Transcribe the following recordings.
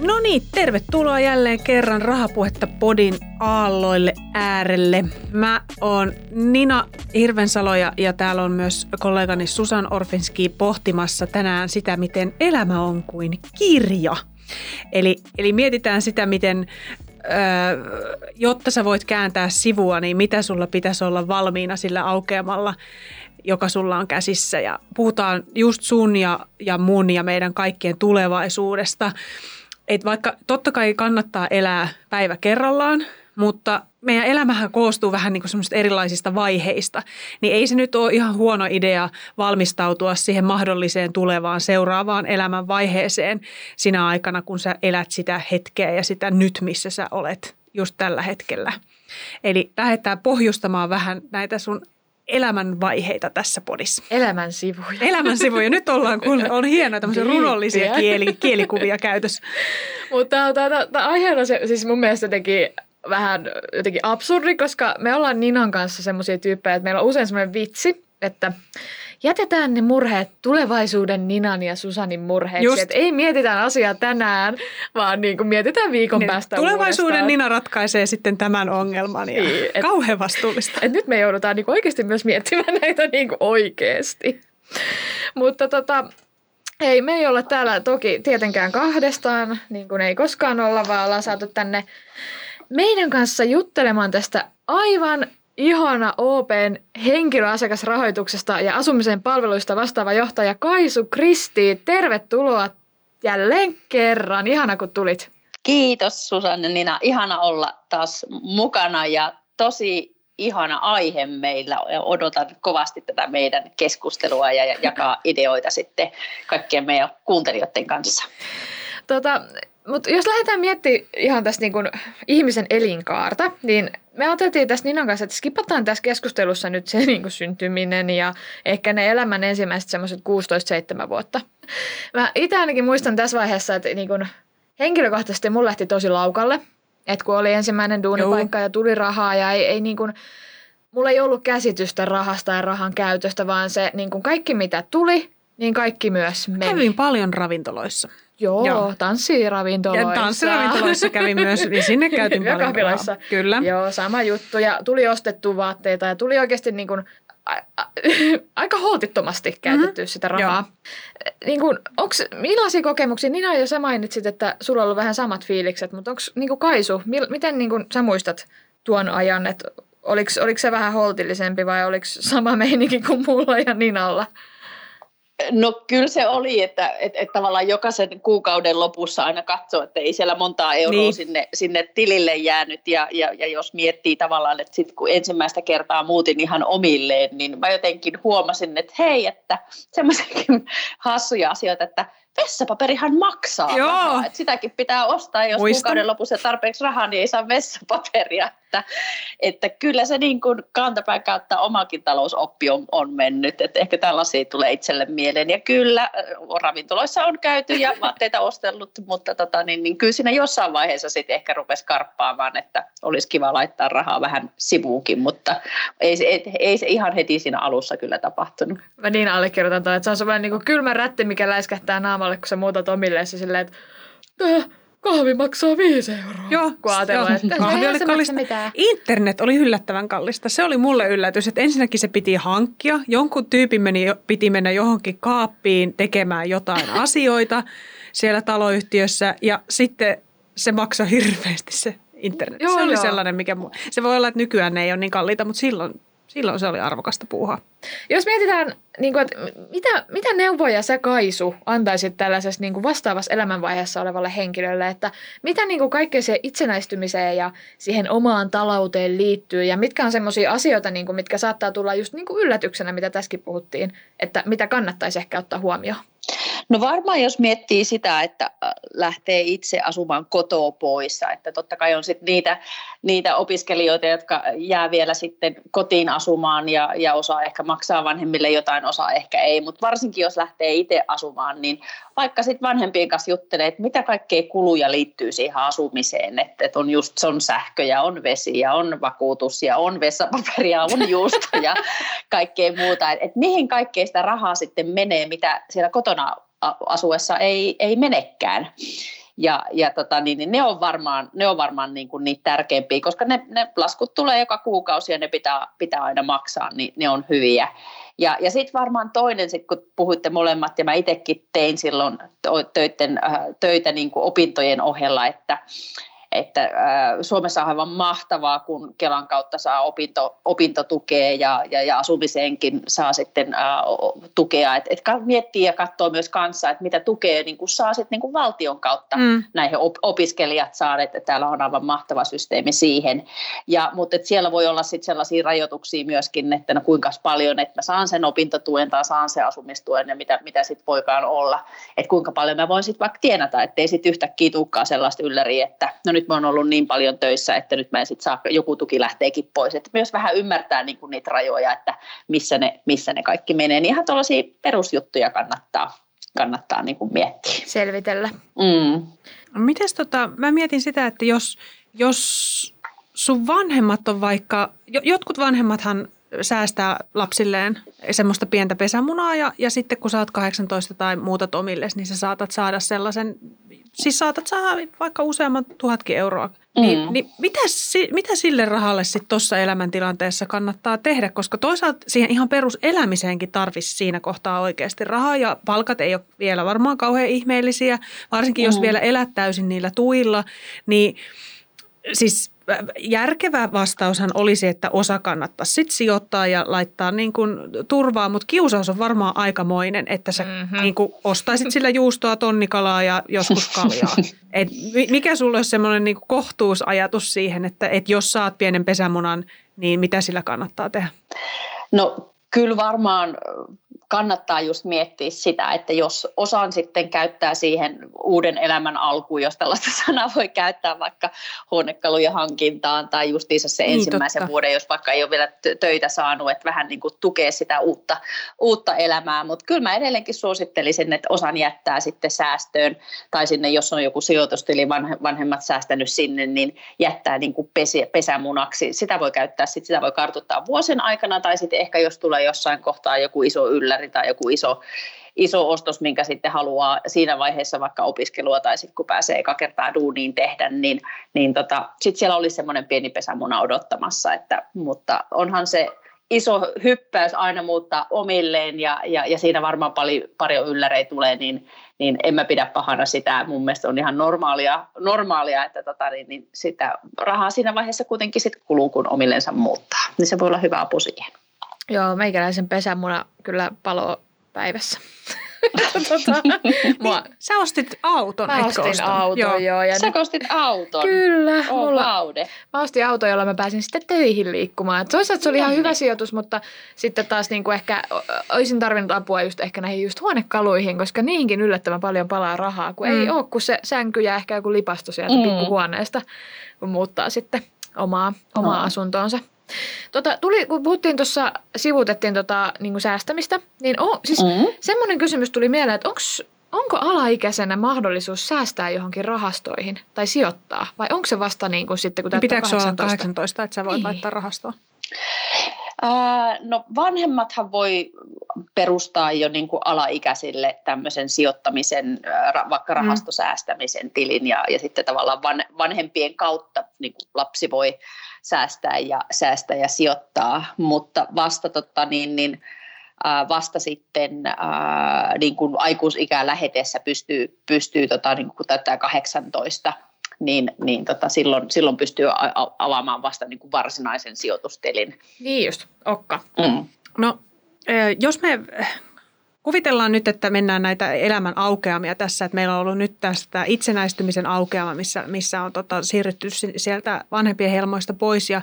No niin, tervetuloa jälleen kerran Rahapuhetta podin aalloille äärelle. Mä oon Nina Hirvensalo ja täällä on myös kollegani Susan Orfinski pohtimassa tänään sitä, miten elämä on kuin kirja. Eli mietitään sitä, miten, jotta sä voit kääntää sivua, niin mitä sulla pitäisi olla valmiina sillä aukeamalla, joka sulla on käsissä. Ja puhutaan just sun ja mun ja meidän kaikkien tulevaisuudesta. Et vaikka totta kai kannattaa elää päivä kerrallaan, mutta meidän elämähän koostuu vähän niin kuin semmoisista erilaisista vaiheista, niin ei se nyt ole ihan huono idea valmistautua siihen mahdolliseen tulevaan seuraavaan elämän vaiheeseen sinä aikana, kun sä elät sitä hetkeä ja sitä nyt, missä sä olet just tällä hetkellä. Eli lähdetään pohjustamaan vähän näitä sun elämän vaiheita tässä podissa. Elämän sivuja. Elämän sivuja. Nyt ollaan, kun on hienoja tämmöisiä runollisia kielikuvia käytössä. Mutta tämä aiheena se, siis mun mielestä jotenkin vähän jotenkin absurdi, koska me ollaan Ninan kanssa semmoisia tyyppejä, että meillä on usein semmoinen vitsi, että jätetään ne murheet tulevaisuuden Ninan ja Susanin murheeksi. Että ei mietitään asiaa tänään, vaan niin kuin mietitään viikon päästä. Tulevaisuuden uudestaan. Nina ratkaisee sitten tämän ongelman ja niin, kauhean vastuullista. Et nyt me joudutaan niin kuin oikeasti myös miettimään näitä niin kuin oikeasti. Mutta ei, me ei olla täällä toki tietenkään kahdestaan, niin kuin ei koskaan olla, vaan ollaan saatu tänne meidän kanssa juttelemaan tästä aivan ihana OP:n henkilöasiakasrahoituksesta ja asumisen palveluista vastaava johtaja Kaisu Kristi. Tervetuloa jälleen kerran. Ihana, kun tulit. Kiitos Susanne, Nina. Ihana olla taas mukana ja tosi ihana aihe meillä. Odotan kovasti tätä meidän keskustelua ja jakaa ideoita sitten kaikkien meidän kuuntelijoiden kanssa. Mutta jos lähdetään miettimään ihan tästä niin kuin ihmisen elinkaarta, niin me otettiin tässä Ninan kanssa, että skipataan tässä keskustelussa nyt se niin kuin syntyminen ja ehkä ne elämän ensimmäiset semmoiset 16-17 vuotta. Mä itse ainakin muistan tässä vaiheessa, että niin kuin henkilökohtaisesti mun lähti tosi laukalle, että kun oli ensimmäinen duunipaikka ja tuli rahaa ja ei niin kuin, mulla ei ollut käsitystä rahasta ja rahan käytöstä, vaan se niin kuin kaikki mitä tuli, niin kaikki myös meni. Kävin paljon ravintoloissa. Joo, tanssiravintoloissa. Ja tanssiravintoloissa kävin myös, niin sinne käytin paljon kahviloissa. Kyllä. Joo, sama juttu. Ja tuli ostettua vaatteita ja tuli oikeasti niin kuin, aika holtittomasti käytettyä sitä rahaa. Niin kuin, millaisia kokemuksia? Nina, jo sä mainitsit, että sulla on ollut vähän samat fiilikset, mutta onko niin kuin Kaisu, miten niin kuin sä muistat tuon ajan? Että oliko se vähän holtillisempi vai oliko sama meininki kuin mulla ja Ninalla? No kyllä se oli, että tavallaan jokaisen kuukauden lopussa aina katsoo, että ei siellä montaa euroa niin sinne tilille jäänyt. Ja jos miettii tavallaan, että sitten kun ensimmäistä kertaa muutin ihan omilleen, niin mä jotenkin huomasin, että hei, että semmoisiakin hassuja asioita, että vessapaperihan maksaa rahaa. Että sitäkin pitää ostaa, jos kuukauden lopussa tarpeeksi rahaa, niin ei saa vessapaperia. Että kyllä se niin kuin kantapään kautta omakin talousoppi on mennyt. Että ehkä tällaisia tulee itselle mieleen. Ja kyllä, ravintoloissa on käyty ja vaatteita ostellut, mutta niin kyllä siinä jossain vaiheessa sitten ehkä rupesi karppaamaan, että olisi kiva laittaa rahaa vähän sivuukin. Mutta ei se ihan heti siinä alussa kyllä tapahtunut. Mä niin allekirjoitan tuon, että se on semmoinen niin kuin kylmä rätti, mikä läiskähtää naamalle, kun sä muutat omilleesi silleen, että kahvi maksaa 5 euroa. Joo, kun ajatellaan, että kahvi oli kallista. Internet oli yllättävän kallista. Se oli mulle yllätys, että ensinnäkin se piti hankkia. Jonkun tyypin piti mennä johonkin kaappiin tekemään jotain asioita siellä taloyhtiössä ja sitten se maksoi hirveästi se internet. Joo, se oli sellainen, mikä se voi olla, että nykyään ne ei ole niin kalliita, mutta silloin se oli arvokasta puuhaa. Jos mietitään, niin kuin, että mitä neuvoja sä Kaisu antaisit tällaisessa niin kuin vastaavassa elämänvaiheessa olevalle henkilölle, että mitä niin kuin kaikkea siihen itsenäistymiseen ja siihen omaan talouteen liittyy ja mitkä on semmoisia asioita, niin kuin, mitkä saattaa tulla just niin kuin yllätyksenä, mitä tässäkin puhuttiin, että mitä kannattaisi ehkä ottaa huomioon? No varmaan jos miettii sitä, että lähtee itse asumaan kotoa pois, että totta kai on sitten niitä opiskelijoita, jotka jää vielä sitten kotiin asumaan ja osa ehkä maksaa vanhemmille jotain, osa ehkä ei, mutta varsinkin jos lähtee itse asumaan, niin vaikka sitten vanhempien kanssa juttelee, että mitä kaikkea kuluja liittyy siihen asumiseen, että on just on sähkö ja on vesi ja on vakuutus ja on vessapaperia, on juusto ja kaikkea muuta, että mihin kaikkea sitä rahaa sitten menee, mitä siellä kotona asuessa ei menekään. Ja ne on varmaan niin kuin niitä tärkeimpiä, koska ne laskut tulee joka kuukausi ja ne pitää aina maksaa, niin ne on hyviä. Ja sitten varmaan toinen, kun puhuitte molemmat, ja mä itsekin tein silloin töitä niin kuin opintojen ohella, että Suomessa on aivan mahtavaa, kun Kelan kautta saa opintotukea ja asumiseenkin saa sitten tukea. Et miettii ja katsoo myös kanssa, että mitä tukea niin kun saa sitten niin kun valtion kautta näihin opiskelijat saa, että täällä on aivan mahtava systeemi siihen. Mutta siellä voi olla sitten sellaisia rajoituksia myöskin, että no kuinka paljon, että mä saan sen opintotuen tai saan sen asumistuen ja mitä sitten voikaan olla. Että kuinka paljon mä voin sitten vaikka tienata, ettei sitten yhtäkkiä tulekaan sellaista ylläriä, että no nyt mä oon ollut niin paljon töissä, että nyt mä en sit saa, joku tuki lähteekin pois. Että myös vähän ymmärtää niin kuin niitä rajoja, että missä ne kaikki menee. Niin ihan tuollaisia perusjuttuja kannattaa niin kuin miettiä. Selvitellä. Mm. Mites mä mietin sitä, että jos sun vanhemmat on vaikka, jotkut vanhemmathan säästää lapsilleen semmoista pientä pesämunaa ja sitten kun sä oot 18 tai muutat omilles, niin sä saatat saada sellaisen, siis saatat saada vaikka useamman 1 000 euroa. Niin mitä sille rahalle sitten tuossa elämäntilanteessa kannattaa tehdä, koska toisaalta siihen ihan peruselämiseenkin tarvitsisi siinä kohtaa oikeasti rahaa ja palkat ei ole vielä varmaan kauhean ihmeellisiä, varsinkin jos vielä elät täysin niillä tuilla, niin siis järkevä vastaushan olisi, että osa kannattaisi sit sijoittaa ja laittaa niin kuin turvaa, mutta kiusaus on varmaan aikamoinen, että sä niin kuin ostaisit sillä juustoa, tonnikalaa ja joskus kaljaa. Et mikä sulla olisi semmoinen niin kuin kohtuusajatus siihen, että et jos saat pienen pesämunan, niin mitä sillä kannattaa tehdä? No kyllä varmaan kannattaa just miettiä sitä, että jos osan sitten käyttää siihen uuden elämän alkuun, jos tällaista sanaa voi käyttää vaikka huonekalujen hankintaan tai justiinsa se ensimmäisen vuoden, jos vaikka ei ole vielä töitä saanut, että vähän niin kuin tukee sitä uutta elämää. Mutta kyllä mä edelleenkin suosittelisin, että osan jättää sitten säästöön tai sinne, jos on joku sijoitustili, vanhemmat säästänyt sinne, niin jättää niin kuin pesämunaksi. Sitä voi käyttää, sitä voi kartuttaa vuosien aikana tai sitten ehkä jos tulee jossain kohtaa joku iso yllätys tai joku iso ostos, minkä sitten haluaa siinä vaiheessa vaikka opiskelua tai sitten kun pääsee eka kertaa duuniin tehdä, niin sitten siellä olisi semmoinen pieni pesämuna odottamassa, mutta onhan se iso hyppäys aina muuttaa omilleen ja siinä varmaan paljon ylläreä tulee, niin en mä pidä pahana sitä. Mun mielestä on ihan normaalia että niin sitä rahaa siinä vaiheessa kuitenkin sitten kuluu, kun omillensa muuttaa. Niin se voi olla hyvä apu siihen. Joo, meikäläisen pesämuna kyllä paloo päivässä. Sä ostit auton. Mä ostin auton, joo. Ja sä ostit auton? Kyllä. Mä ostin auton, jolla mä pääsin sitten töihin liikkumaan. Toisaalta se oli ihan hyvä sijoitus, mutta sitten taas niinku ehkä olisin tarvinnut apua just ehkä näihin just huonekaluihin, koska niihinkin yllättävän paljon palaa rahaa, kun ei ole kuin se sänky ja ehkä joku lipasto sieltä pikkuhuoneesta, kun muuttaa sitten omaa asuntoonsa. Kun puhuttiin tuossa, sivutettiin niin kuin säästämistä, niin semmoinen kysymys tuli mieleen, että onko alaikäisenä mahdollisuus säästää johonkin rahastoihin tai sijoittaa? Vai onko se vasta niin kuin sitten, kun täyttää 18? Pitääkö olla 18, että sä voit laittaa rahastoon? No vanhemmathan voi perustaa jo niin kuin alaikäisille tämmöisen sijoittamisen, vaikka rahastosäästämisen tilin ja sitten tavallaan vanhempien kautta niin kuin lapsi voi säästää ja sijoittaa, mutta vasta niin kuin aikuisikää lähetessä pystyy niin kuin täyttää 18. niin silloin pystyy avaamaan vasta niin kuin varsinaisen sijoitustelin. Niin just, Okka. No, jos me Kuvitellaan nyt, että mennään näitä elämän aukeamia tässä, että meillä on ollut nyt tästä itsenäistymisen aukeama, missä on siirrytty sieltä vanhempien helmoista pois ja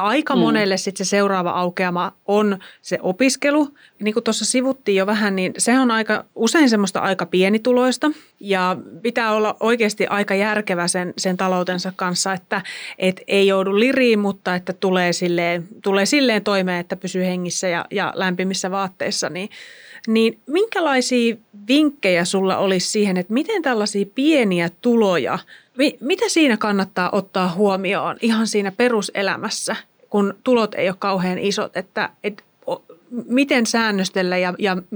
aika monelle sitten se seuraava aukeama on se opiskelu. Niin kuin tuossa sivuttiin jo vähän, niin se on aika usein semmoista aika pienituloista ja pitää olla oikeasti aika järkevä sen taloutensa kanssa, että et ei joudu liriin, mutta että tulee silleen toimeen, että pysyy hengissä ja lämpimissä vaatteissa, niin minkälaisia vinkkejä sulla olisi siihen, että miten tällaisia pieniä tuloja, mitä siinä kannattaa ottaa huomioon ihan siinä peruselämässä, kun tulot ei ole kauhean isot, että miten säännöstellä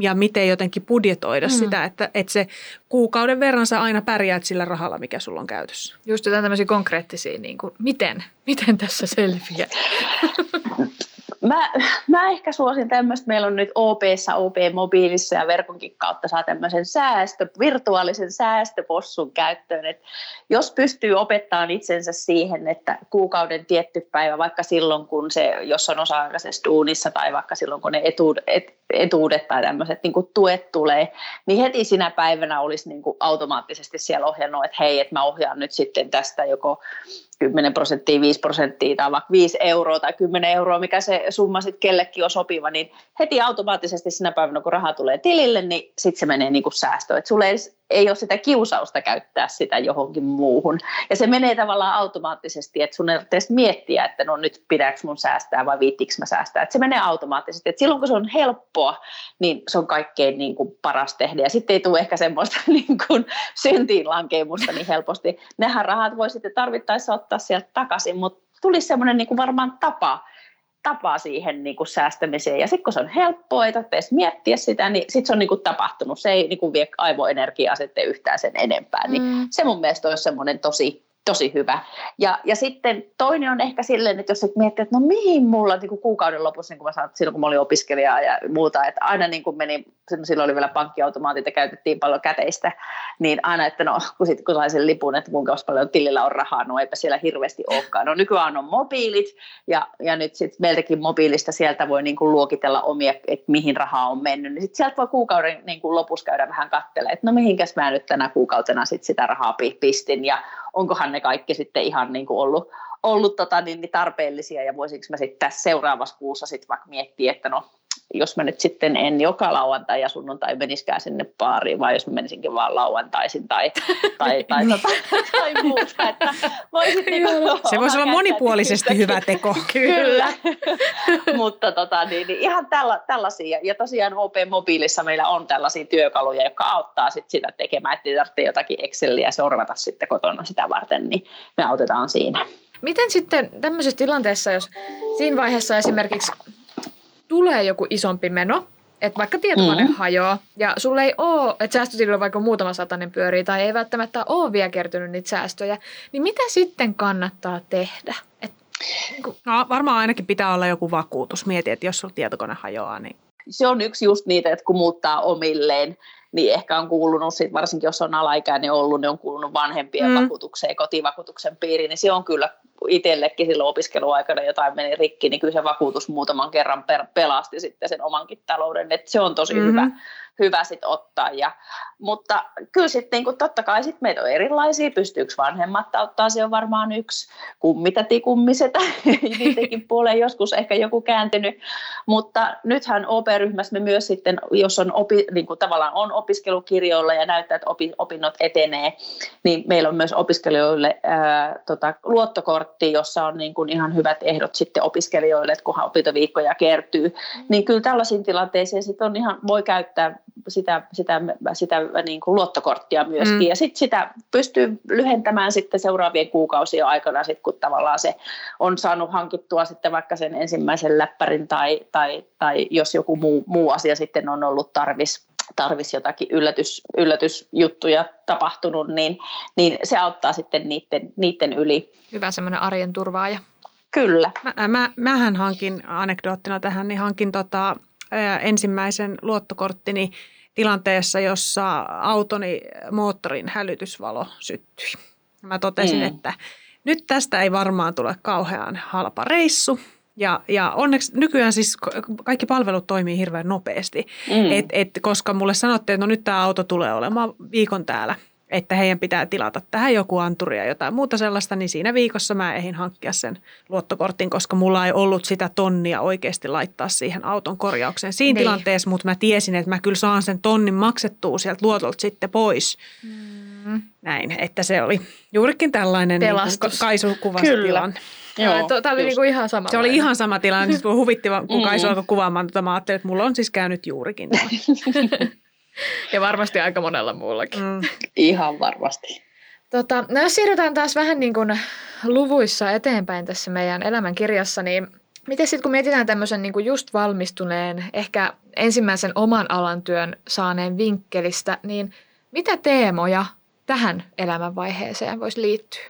ja miten jotenkin budjetoida sitä, että se kuukauden verran sä aina pärjäät sillä rahalla, mikä sulla on käytössä. Just jotain tämmöisiä konkreettisia, niin kuin miten tässä selviää? Mä ehkä suosin tämmöistä, meillä on nyt OP:ssa, OP-mobiilissa ja verkonkin kautta saa tämmöisen virtuaalisen säästöpossun käyttöön. Et jos pystyy opettamaan itsensä siihen, että kuukauden tietty päivä, vaikka silloin kun jos on osa-aikaisessa duunissa tai vaikka silloin kun ne etuudet tai tämmöiset niin kuin tuet tulee, niin heti sinä päivänä olisi niin kuin automaattisesti siellä ohjannut, että hei, että mä ohjaan nyt sitten tästä joko 10%, 5% tai vaikka 5 € tai 10 €, mikä se summa sitten kellekin on sopiva, niin heti automaattisesti sinä päivänä, kun raha tulee tilille, niin sitten se menee niin kuin säästöön. Että sulla ei ole sitä kiusausta käyttää sitä johonkin muuhun. Ja se menee tavallaan automaattisesti, että sun ei edes miettiä, että no nyt pitääkö mun säästää vai viittikö mä säästää. Että se menee automaattisesti. Että silloin kun se on helppoa, niin se on kaikkein niin kuin paras tehdä. Ja sitten ei tule ehkä semmoista niin kuin syntiin lankeimusta niin helposti. Nehän rahat voi sitten tarvittaessa ottaa sieltä takaisin, mutta tulisi semmoinen niin kuin varmaan tapa siihen niin kuin säästämiseen. Ja sitten kun se on helppoa, ei tarvitse edes miettiä sitä, niin sitten se on niin kuin tapahtunut. Se ei niin kuin vie aivoenergiaa sitten yhtään sen enempää. Niin se mun mielestä olisi semmoinen tosi hyvä. Ja sitten toinen on ehkä silleen, että jos et miettii, että no mihin mulla niin kuin kuukauden lopussa, niin kuin mä sanoin, silloin kun mä olin opiskelijaa ja muuta, että aina niin kuin meni, silloin oli vielä pankkiautomaatit ja käytettiin paljon käteistä, niin aina, että no kun sain sen lipun, että kuinka paljon tilillä on rahaa, no eipä siellä hirveästi olekaan. No nykyään on mobiilit ja nyt sitten meiltäkin mobiilista sieltä voi niin kuin luokitella omia, että mihin rahaa on mennyt. Niin sitten sieltä voi kuukauden niin kuin lopussa käydä vähän katselemaan, että no mihinkäs mä nyt tänä kuukautena sitten sitä rahaa pistin ja onkohan ne kaikki sitten ihan niin kuin ollut niin tarpeellisia ja voisinko mä sitten tässä seuraavassa kuussa sitten vaikka miettiä, että no jos mä nyt sitten en joka lauantai ja sunnuntai meniskään sinne baariin, vaan jos mä menisinkin vaan lauantaisin tai muuta. Että se voisi olla monipuolisesti hyvä teko. Kyllä, mutta niin ihan tällaisia. Ja tosiaan OP-mobiilissa meillä on tällaisia työkaluja, jotka auttaa sit sitä tekemään, ettei tarvitse jotakin Exceliä sorvata sitten kotona sitä varten, niin me autetaan siinä. Miten sitten tämmöisessä tilanteessa, jos siinä vaiheessa esimerkiksi tulee joku isompi meno, että vaikka tietokone hajoaa ja sulla ei ole, että säästötilillä vaikka muutama satanen pyörii tai ei välttämättä ole vielä kertynyt niitä säästöjä, niin mitä sitten kannattaa tehdä? No, varmaan ainakin pitää olla joku vakuutus. Mieti, että jos sulla tietokone hajoaa, niin se on yksi just niitä, että kun muuttaa omilleen, niin ehkä on kuulunut, sit varsinkin jos on alaikäinen ollut, niin on kuulunut vanhempien vakuutukseen, kotivakuutuksen piiriin, niin se on kyllä itsellekin silloin opiskeluaikana jotain meni rikki, niin kyllä se vakuutus muutaman kerran pelasti sitten sen omankin talouden, että se on tosi hyvä sit ottaa. Mutta kyllä sitten niinku, totta kai sit meitä on erilaisia, pystyykö vanhemmat auttaa, se on varmaan yksi, kummitäti kummisetä, niidenkin puoleen joskus ehkä joku kääntynyt, mutta nythän OP-ryhmässä me myös sitten, jos on niinku, tavallaan on opiskelukirjoilla ja näyttää, että opinnot etenee, niin meillä on myös opiskelijoille luottokortti, jossa on niin kuin ihan hyvät ehdot sitten opiskelijoille, että kunhan opintoviikkoja kertyy. Niin kyllä tällaisiin tilanteisiin sit on ihan, voi käyttää sitä niin kuin luottokorttia myöskin. Ja sitten sitä pystyy lyhentämään sitten seuraavien kuukausien aikana, sit, kun tavallaan se on saanut hankittua sitten vaikka sen ensimmäisen läppärin tai jos joku muu asia sitten on ollut tarvisi jotakin yllätysjuttuja tapahtunut, niin se auttaa sitten niiden yli. Hyvä semmoinen arjen turvaaja. Kyllä. Mähän hankin anekdoottina tähän, niin hankin ensimmäisen luottokorttini tilanteessa, jossa autoni moottorin hälytysvalo syttyi. Mä totesin, että nyt tästä ei varmaan tule kauhean halpa reissu. Ja onneksi nykyään siis kaikki palvelut toimii hirveän nopeasti, koska mulle sanottiin, että no nyt tämä auto tulee olemaan viikon täällä, että heidän pitää tilata tähän joku anturi ja jotain muuta sellaista, niin siinä viikossa mä ehdin hankkia sen luottokortin, koska mulla ei ollut sitä tonnia oikeasti laittaa siihen auton korjaukseen siinä tilanteessa, mutta mä tiesin, että mä kyllä saan sen tonnin maksettua sieltä luotolta sitten pois. Näin, että se oli juurikin tällainen niin Kaisu kuvasi tilanne. Tämä oli niinku ihan sama. Se oli ihan sama tilanne, siis huvitti, kun Kaisu alkoi kuvaamaan, mutta mä ajattelin, että mulla on siis käynyt juurikin tämä. Ja varmasti aika monella muullakin. Ihan varmasti. No jos siirrytään taas vähän niin kuin luvuissa eteenpäin tässä meidän elämänkirjassa, niin miten sitten kun mietitään tämmöisen niin kuin just valmistuneen, ehkä ensimmäisen oman alan työn saaneen vinkkelistä, niin mitä teemoja tähän elämänvaiheeseen voisi liittyä?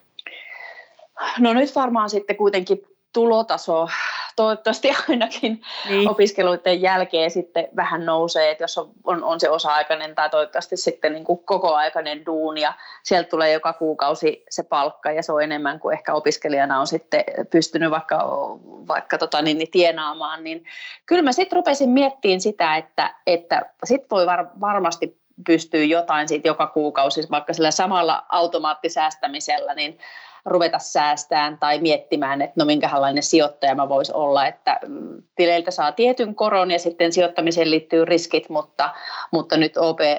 No nyt varmaan sitten kuitenkin tulotaso toivottavasti ainakin opiskeluiden jälkeen sitten vähän nousee, että jos on se osa-aikainen tai toivottavasti sitten niin kuin kokoaikainen duuni ja sieltä tulee joka kuukausi se palkka ja se on enemmän kuin ehkä opiskelijana on sitten pystynyt vaikka tienaamaan, niin kyllä mä sitten rupesin miettimään sitä, että sitten voi varmasti pystyä jotain siitä joka kuukausi vaikka sillä samalla automaattisäästämisellä, niin ruveta säästään tai miettimään, että no minkälainen sijoittaja mä voisi olla, että tileiltä saa tietyn koron ja sitten sijoittamiseen liittyy riskit, mutta nyt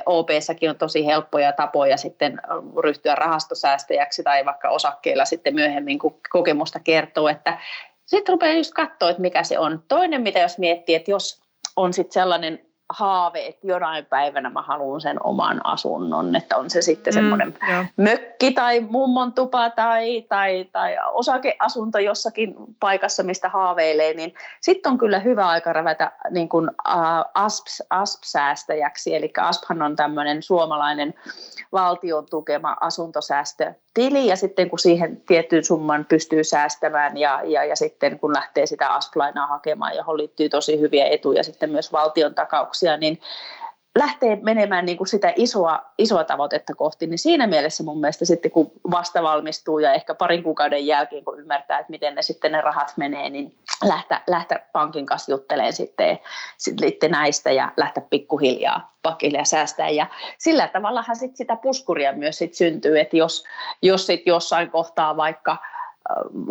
OP:ssäkin on tosi helppoja tapoja sitten ryhtyä rahastosäästäjäksi tai vaikka osakkeilla sitten myöhemmin, kun kokemusta kertoo, että sitten rupeaa just katsoa, että mikä se on. Toinen, mitä jos miettii, että jos on sitten sellainen haave, että jonain päivänä mä haluan sen oman asunnon, että on se sitten semmoinen mökki tai mummon tupa tai osakeasunto jossakin paikassa, mistä haaveilee, niin sitten on kyllä hyvä aika rävätä niin kuin ASP-säästäjäksi, eli ASPhan on tämmöinen suomalainen valtion tukema asuntosäästötili, ja sitten kun siihen tietyn summan pystyy säästämään ja sitten kun lähtee sitä ASP-lainaa hakemaan, johon liittyy tosi hyviä etuja sitten myös valtion takauksia, niin lähtee menemään niin kuin sitä isoa tavoitetta kohti, niin siinä mielessä mun mielestä sitten kun vasta valmistuu ja ehkä parin kuukauden jälkeen, kun ymmärtää, että miten ne sitten ne rahat menee, niin lähteä pankin kanssa juttelemaan sitten näistä ja lähteä pikkuhiljaa säästää. Ja sillä tavallahan sitten sitä puskuria myös sit syntyy, että jos sitten jossain kohtaa vaikka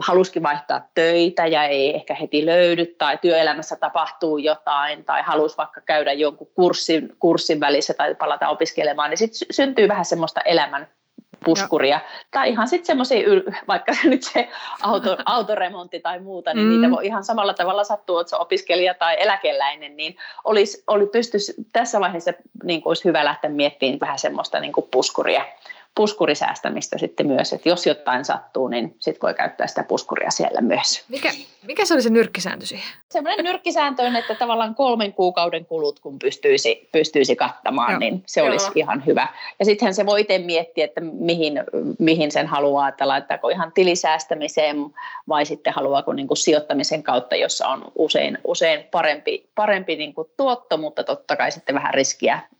halusikin vaihtaa töitä ja ei ehkä heti löydy tai työelämässä tapahtuu jotain tai halusi vaikka käydä jonkun kurssin välissä tai palata opiskelemaan, niin sitten syntyy vähän semmoista elämän puskuria. Tai ihan sitten semmoisia, vaikka nyt se autoremontti tai muuta, niin niitä voi ihan samalla tavalla sattua, että se opiskelija tai eläkeläinen, niin tässä vaiheessa niin olisi hyvä lähteä miettimään vähän semmoista niin kuin puskurisäästämistä sitten myös, että jos jotain sattuu, niin sitten voi käyttää sitä puskuria siellä myös. Mikä se oli se nyrkkisääntö siihen? Semmoinen nyrkkisääntö on, että tavallaan 3 kuukauden kulut, kun pystyisi kattamaan, niin se olisi ihan hyvä. Ja sittenhän se voi itse miettiä, että mihin sen haluaa, että laittaako ihan tilisäästämiseen vai sitten haluaako niin kuin sijoittamisen kautta, jossa on usein parempi niin kuin tuotto, mutta totta kai sitten vähän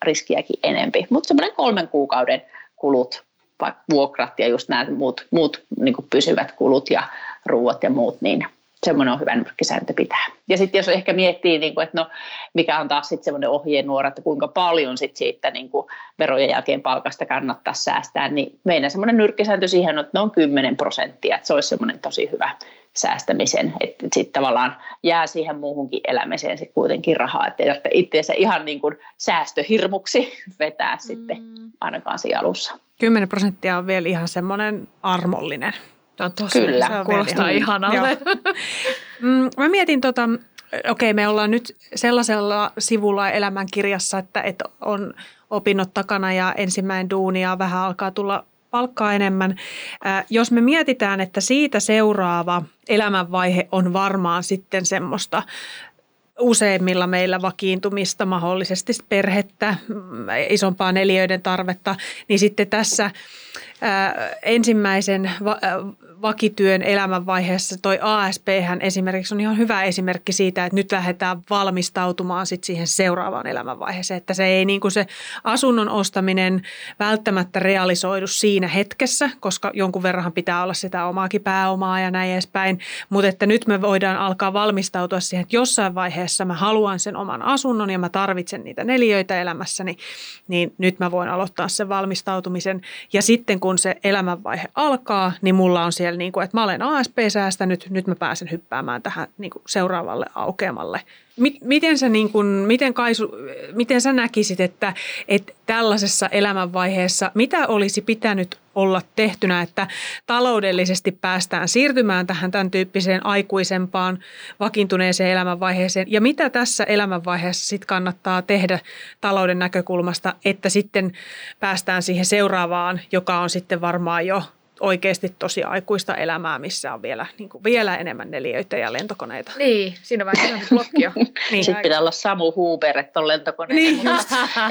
riskiäkin enempi. Mutta semmoinen 3 kuukauden kulut, vaikka vuokrat ja just nämä muut niin kuin pysyvät kulut ja ruuat ja muut, niin semmoinen on hyvä nyrkkisääntö pitää. Ja sitten jos ehkä miettii, niin kuin, että no, mikä on taas sitten semmoinen ohjenuora, että kuinka paljon sitten siitä niin kuin verojen jälkeen palkasta kannattaa säästää, niin meidän semmoinen nyrkkisääntö siihen on, että ne on 10%, että se olisi semmoinen tosi hyvä säästämisen, että sitten tavallaan jää siihen muuhunkin elämiseen sitten kuitenkin rahaa, että itseensä ihan niin kuin säästöhirmuksi vetää sitten ainakaan siinä alussa. 10% on vielä ihan semmoinen armollinen. Kyllä, se kuulostaa ihanalle. Mä mietin okei, me ollaan nyt sellaisella sivulla elämänkirjassa, että on opinnot takana ja ensimmäinen duuni ja vähän alkaa tulla palkkaa enemmän. Jos me mietitään, että siitä seuraava elämänvaihe on varmaan sitten semmoista useimmilla meillä vakiintumista, mahdollisesti perhettä, isompaa neliöiden tarvetta, niin sitten tässä ensimmäisen vakityön elämänvaiheessa toi ASP:hän esimerkiksi on ihan hyvä esimerkki siitä, että nyt lähdetään valmistautumaan sit siihen seuraavaan elämänvaiheeseen. Että se ei niin kuin se asunnon ostaminen välttämättä realisoidu siinä hetkessä, koska jonkun verran pitää olla sitä omaakin pääomaa ja näin edespäin. Mutta että nyt me voidaan alkaa valmistautua siihen, että jossain vaiheessa mä haluan sen oman asunnon ja mä tarvitsen niitä neliöitä elämässäni, niin nyt mä voin aloittaa sen valmistautumisen. Ja sitten kun se elämänvaihe alkaa, niin mulla on siellä, niin kuin, että mä olen ASP-säästänyt, nyt mä pääsen hyppäämään tähän niin kuin seuraavalle aukeamalle. Miten sä, niin kuin, Kaisu, miten sä näkisit, että tällaisessa elämänvaiheessa, mitä olisi pitänyt olla tehtynä, että taloudellisesti päästään siirtymään tähän tämän tyyppiseen aikuisempaan vakiintuneeseen elämänvaiheeseen ja mitä tässä elämänvaiheessa sit kannattaa tehdä talouden näkökulmasta, että sitten päästään siihen seuraavaan, joka on sitten varmaan jo oikeasti tosi aikuista elämää, missä on vielä, niin kuin, vielä enemmän neliöitä ja lentokoneita. Niin, siinä vaiheessa on blokkia. Niin. Sitten pitää olla Samu Huber, että on lentokoneita. Niin.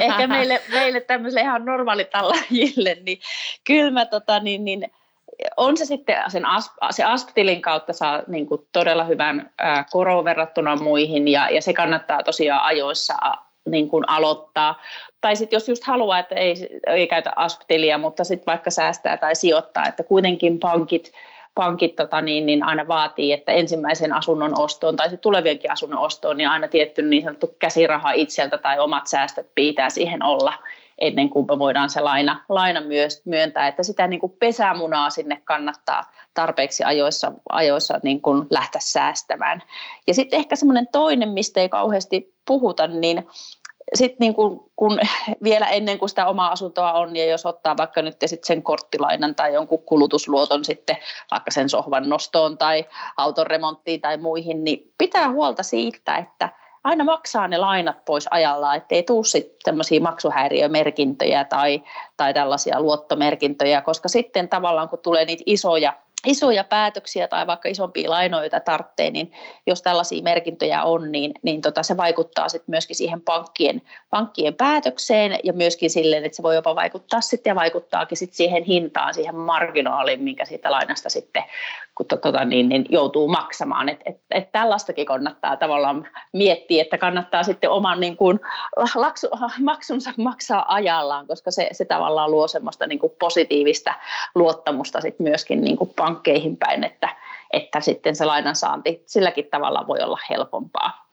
Ehkä meille tämmöisille ihan normaalitalajille, niin kyllä mä on se sitten se ASP-tilin kautta saa niin kuin todella hyvän koron verrattuna muihin ja se kannattaa tosiaan ajoissa niin kuin aloittaa. Tai sitten jos just haluaa, että ei käytä ASP-tiliä, mutta sitten vaikka säästää tai sijoittaa, että kuitenkin pankit niin aina vaatii, että ensimmäisen asunnon ostoon tai sitten tulevienkin asunnon ostoon, niin aina tietty niin sanottu käsiraha itseltä tai omat säästöt pitää siihen olla, ennen kuin me voidaan se laina myös myöntää, että sitä niin kuin pesämunaa sinne kannattaa tarpeeksi ajoissa niin kuin lähteä säästämään. Ja sitten ehkä semmoinen toinen, mistä ei kauheasti puhuta, niin sitten niin kun vielä ennen kuin sitä omaa asuntoa on, ja jos ottaa vaikka nyt sitten sen korttilainan tai jonkun kulutusluoton sitten vaikka sen sohvan nostoon tai auton remonttiin tai muihin, niin pitää huolta siitä, että aina maksaa ne lainat pois ajallaan, ettei tule sitten tämmöisiä maksuhäiriömerkintöjä tai tällaisia luottomerkintöjä, koska sitten tavallaan kun tulee niitä isoja päätöksiä tai vaikka isompia lainoja, joita tarvitsee, niin jos tällaisia merkintöjä on, niin se vaikuttaa sitten myöskin siihen pankkien päätökseen ja myöskin silleen, että se voi jopa vaikuttaa sitten ja vaikuttaakin sitten siihen hintaan, siihen marginaaliin, minkä siitä lainasta sitten kun niin joutuu maksamaan. Et tällaistakin kannattaa tavallaan miettiä, että kannattaa sitten oman niin kuin maksunsa maksaa ajallaan, koska se tavallaan luo semmoista niin kuin positiivista luottamusta sitten myöskin niin kuin pankkeihin päin, että sitten se lainansaanti silläkin tavalla voi olla helpompaa.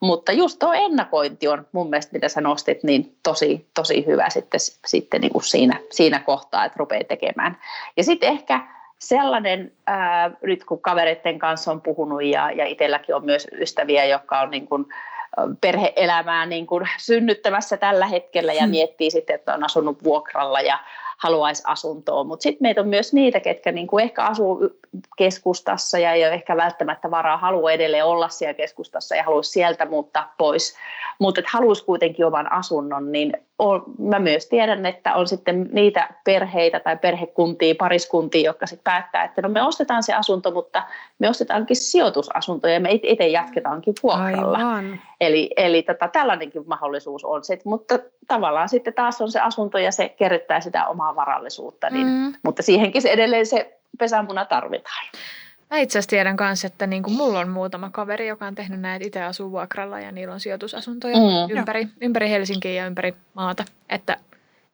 Mutta just tuo ennakointi on mun mielestä, mitä sä nostit, niin tosi, tosi hyvä sitten niin kuin siinä kohtaa, että rupeaa tekemään. Ja sitten ehkä sellainen, nyt kun kavereiden kanssa on puhunut ja itselläkin on myös ystäviä, jotka on niin kuin perhe-elämää niin kuin synnyttämässä tällä hetkellä ja miettii sitten, että on asunut vuokralla ja haluaisi asuntoa, mutta sitten meitä on myös niitä, ketkä niinku ehkä asuu keskustassa ja ei ole ehkä välttämättä varaa, haluaa edelleen olla siellä keskustassa ja haluaisi sieltä muuttaa pois, mutta haluaisi kuitenkin oman asunnon, niin mä myös tiedän, että on sitten niitä perheitä tai perhekuntia, pariskuntia, jotka sitten päättää, että no me ostetaan se asunto, mutta me ostetaankin sijoitusasuntoja ja me itse jatketaankin vuokralla. Aivan. Eli tällainenkin mahdollisuus on se, mutta tavallaan sitten taas on se asunto ja se kerryttää sitä omaa varallisuutta, mutta siihenkin se edelleen se pesämuna tarvitaan. Mä itse asiassa tiedän kanssa, että niin kuin mulla on muutama kaveri, joka on tehnyt näitä, itse asuu vuokralla ja niillä on sijoitusasuntoja ympäri Helsinkiä ja ympäri maata, että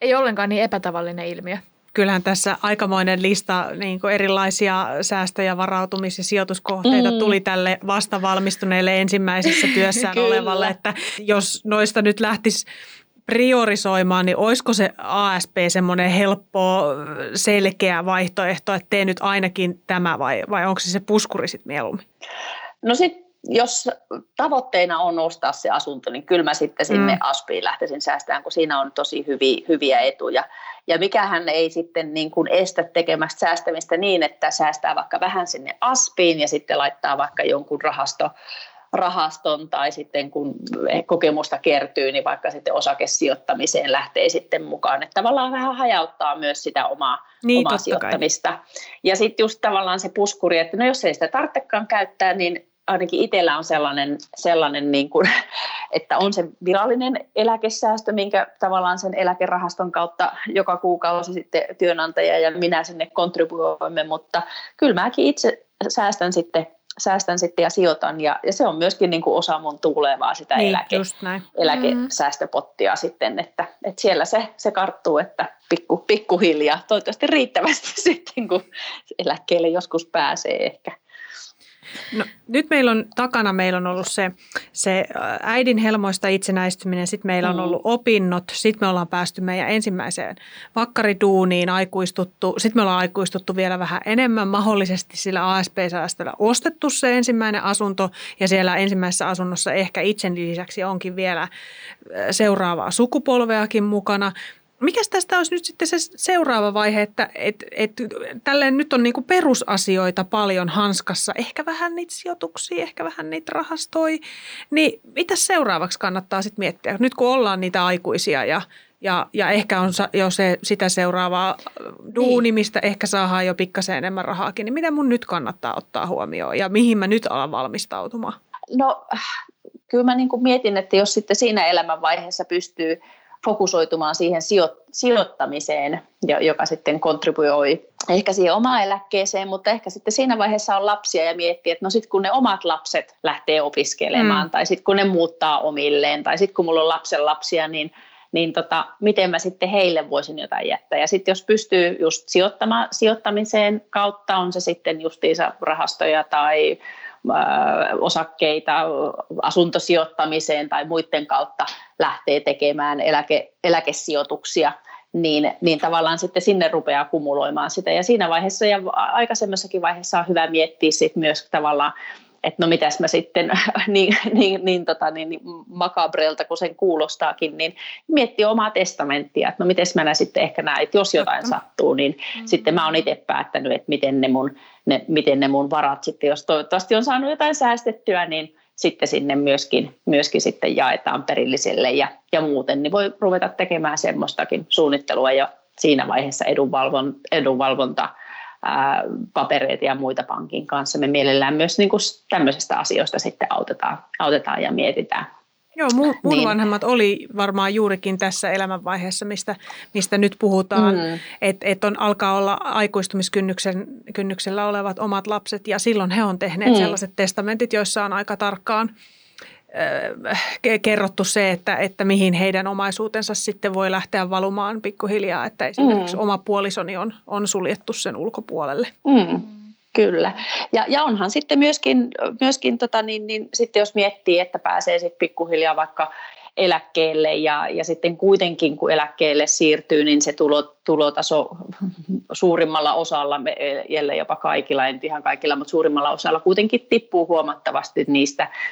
ei ollenkaan niin epätavallinen ilmiö. Kyllähän tässä aikamoinen lista niin kuin erilaisia säästöjä, varautumis- ja sijoituskohteita tuli tälle vastavalmistuneelle ensimmäisessä työssään olevalle, että jos noista nyt lähtisi priorisoimaan, niin olisiko se ASP semmoinen helppo, selkeä vaihtoehto, että tee nyt ainakin tämä vai onko se puskuri sitten mieluummin? No sitten jos tavoitteena on ostaa se asunto, niin kyllä mä sitten sinne ASPiin lähtisin säästään, kun siinä on tosi hyviä etuja. Ja mikähän ei sitten niin kuin estä tekemästä säästämistä niin, että säästää vaikka vähän sinne ASPiin ja sitten laittaa vaikka jonkun rahaston tai sitten kun kokemusta kertyy, niin vaikka sitten osakesijoittamiseen lähtee sitten mukaan. Että tavallaan vähän hajauttaa myös sitä omaa sijoittamista. Kai. Ja sitten just tavallaan se puskuri, että no jos ei sitä tarvitsekaan käyttää, niin ainakin itsellä on sellainen niin kuin, että on se virallinen eläkesäästö, minkä tavallaan sen eläkerahaston kautta joka kuukausi sitten työnantaja ja minä sinne kontribuoimme, mutta kyllä mäkin itse säästän sitten ja sijoitan ja se on myöskin niin kuin osa mun tulevaa sitä niin, eläkesäästöpottia sitten, että siellä se karttuu, että pikkuhiljaa, toivottavasti riittävästi sitten, kun eläkkeelle joskus pääsee ehkä. No, nyt meillä on ollut se äidin helmoista itsenäistyminen, sitten meillä on ollut opinnot, sitten me ollaan päästy meidän ensimmäiseen vakkariduuniin, aikuistuttu, sitten me ollaan aikuistuttu vielä vähän enemmän, mahdollisesti sillä ASP-säästöllä ostettu se ensimmäinen asunto ja siellä ensimmäisessä asunnossa ehkä itsen lisäksi onkin vielä seuraavaa sukupolveakin mukana. Mikäs tästä olisi nyt sitten se seuraava vaihe, että tälleen nyt on niinku perusasioita paljon hanskassa, ehkä vähän niitä sijoituksia, ehkä vähän niitä rahastoi, niin mitä seuraavaksi kannattaa sitten miettiä? Nyt kun ollaan niitä aikuisia ja ehkä on jo sitä seuraavaa duuni, mistä ehkä saadaan jo pikkasen enemmän rahaakin, niin mitä mun nyt kannattaa ottaa huomioon ja mihin mä nyt alan valmistautumaan? No kyllä mä niin kuin mietin, että jos sitten siinä elämänvaiheessa pystyy fokusoitumaan siihen sijoittamiseen, joka sitten kontribuoi ehkä siihen omaan eläkkeeseen, mutta ehkä sitten siinä vaiheessa on lapsia ja miettii, että no sitten kun ne omat lapset lähtee opiskelemaan tai sitten kun ne muuttaa omilleen tai sitten kun mulla on lapsenlapsia, niin miten mä sitten heille voisin jotain jättää. Ja sitten jos pystyy just sijoittamiseen kautta, on se sitten justiinsa rahastoja tai osakkeita asuntosijoittamiseen tai muiden kautta lähtee tekemään eläkesijoituksia, niin tavallaan sitten sinne rupeaa kumuloimaan sitä. Ja siinä vaiheessa ja aikaisemmassakin vaiheessa on hyvä miettiä sit myös tavallaan, että no mitäs mä sitten niin makabrelta kuin sen kuulostaakin, niin miettii omaa testamenttia, että no mites mä sitten ehkä näen, että jos jotain sattuu, niin sitten mä oon itse päättänyt, että miten ne mun varat sitten, jos toivottavasti on saanut jotain säästettyä, niin sitten sinne myöskin sitten jaetaan perilliselle ja muuten, niin voi ruveta tekemään semmoistakin suunnittelua ja siinä vaiheessa edunvalvonta papereita ja muita pankin kanssa. Me mielellään myös niin kuin tämmöisistä asioista sitten autetaan ja mietitään. Joo, mun vanhemmat oli varmaan juurikin tässä elämänvaiheessa, mistä nyt puhutaan, että alkaa olla aikuistumiskynnyksellä olevat omat lapset ja silloin he on tehneet sellaiset testamentit, joissa on aika tarkkaan kerrottu se, että mihin heidän omaisuutensa sitten voi lähteä valumaan pikkuhiljaa, että esimerkiksi oma puolisoni on suljettu sen ulkopuolelle. Kyllä. Ja onhan sitten myöskin sitten jos miettii, että pääsee sitten pikkuhiljaa vaikka eläkkeelle ja sitten kuitenkin kun eläkkeelle siirtyy, niin se tulotaso suurimmalla osalla, jälleen jopa kaikilla, en ihan kaikilla, mutta suurimmalla osalla kuitenkin tippuu huomattavasti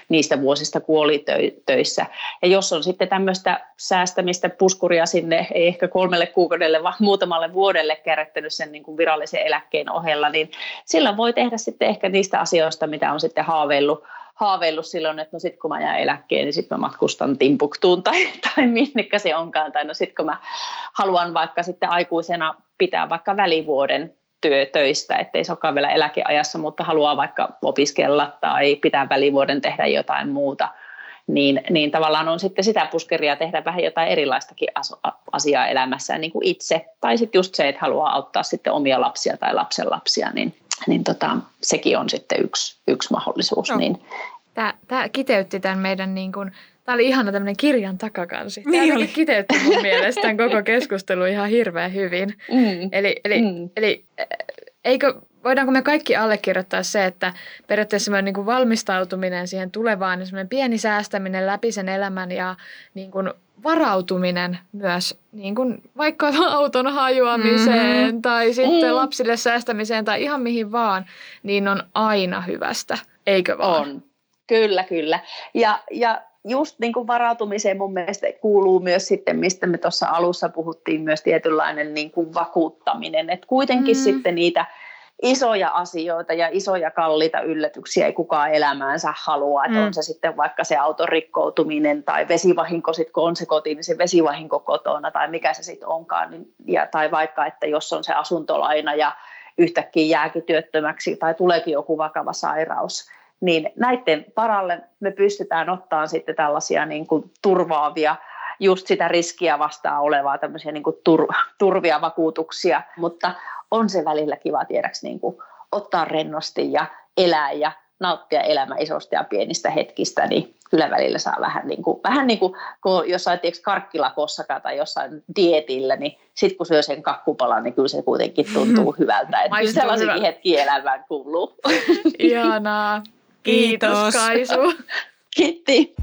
niistä vuosista, kun oli töissä. Ja jos on sitten tämmöistä säästämistä puskuria sinne, ei ehkä 3 kuukaudelle, vaan muutamalle vuodelle kärrättänyt sen niin kuin virallisen eläkkeen ohella, niin silloin voi tehdä sitten ehkä niistä asioista, mitä on sitten haaveillut silloin, että no sit kun mä jään eläkkeen, niin sit mä matkustan Timbuktuun tai minnekä se onkaan. Tai no sit kun mä haluan vaikka sitten aikuisena pitää vaikka välivuoden töistä, ettei se olekaan vielä eläkeajassa, mutta haluaa vaikka opiskella tai pitää välivuoden tehdä jotain muuta. Niin tavallaan on sitten sitä puskeria tehdä vähän jotain erilaistakin asiaa elämässä niin kuin itse. Tai sitten just se, että haluaa auttaa sitten omia lapsia tai lapsenlapsia, niin sekin on sitten yksi mahdollisuus. No. Niin. Tämä kiteytti tämän meidän, niin kuin, tämä oli ihana tämmöinen kirjan takakansi. Tämä kiteytti mun mielestä tämän koko keskustelun ihan hirveän hyvin. Eli voidaanko me kaikki allekirjoittaa se, että periaatteessa semmoinen niin kuin valmistautuminen siihen tulevaan, niin semmoinen pieni säästäminen läpi sen elämän ja niin kuin varautuminen myös niin kuin vaikka auton hajoamiseen tai sitten lapsille säästämiseen tai ihan mihin vaan, niin on aina hyvästä, eikö vaan? On. Kyllä. Ja just niin kuin varautumiseen mun mielestä kuuluu myös sitten, mistä me tuossa alussa puhuttiin, myös tietynlainen niin kuin vakuuttaminen, että kuitenkin sitten niitä isoja asioita ja isoja kalliita yllätyksiä ei kukaan elämäänsä halua, että on se sitten vaikka se auton rikkoutuminen tai vesivahinko, sit kun on se koti, niin se vesivahinko kotona tai mikä se sitten onkaan, tai vaikka, että jos on se asuntolaina ja yhtäkkiä jääkin työttömäksi tai tuleekin joku vakava sairaus, niin näiden varalle me pystytään ottamaan sitten tällaisia niin kuin turvaavia, just sitä riskiä vastaan olevaa, tämmöisiä niin kuin turvia vakuutuksia, mutta on se välillä kiva tiedäksi niin kuin ottaa rennosti ja elää ja nauttia elämä isosta ja pienistä hetkistä, niin kyllä välillä saa vähän niin kuin kun jossain karkkilakossakaan tai jossain dietillä, niin sitten kun syö sen kakkupalan, niin kyllä se kuitenkin tuntuu hyvältä. Että kyllä sellaisikin hetki elämään kuuluu. Ihanaa. Kiitos Kaisu. Kiitti.